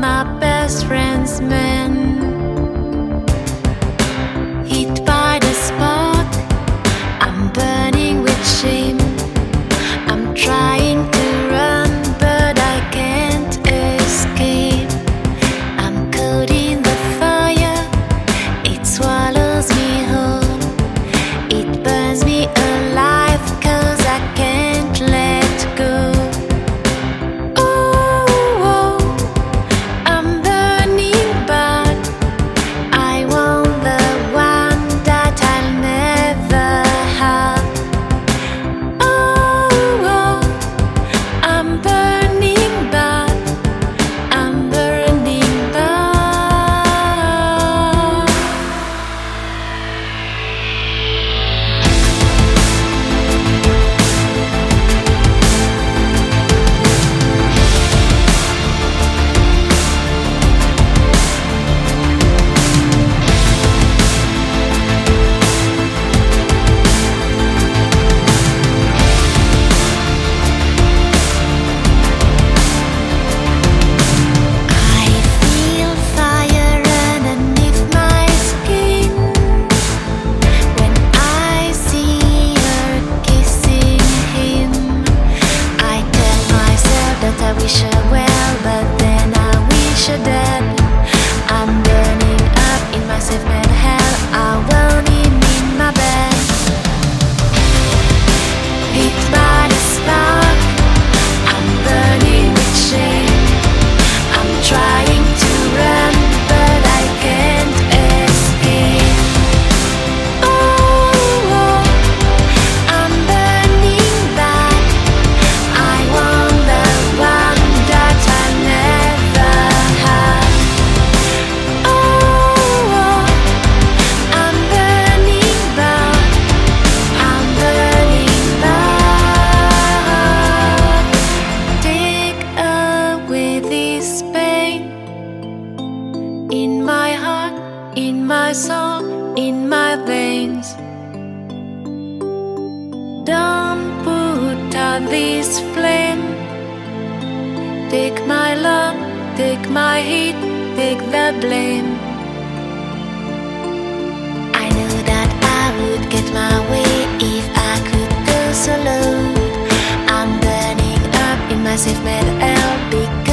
my best friend's man. Hit by the spark, I'm burning with shame. I'm trying to run, but I can't escape. I'm caught in the fire, it swallows me whole. It burns me alive, cause I can't let go. In my heart, in my soul, in my veins. Don't put out this flame. Take my love, take my heat, take the blame. I knew that I would get my way if I could go solo. I'm burning up in my self-made hell because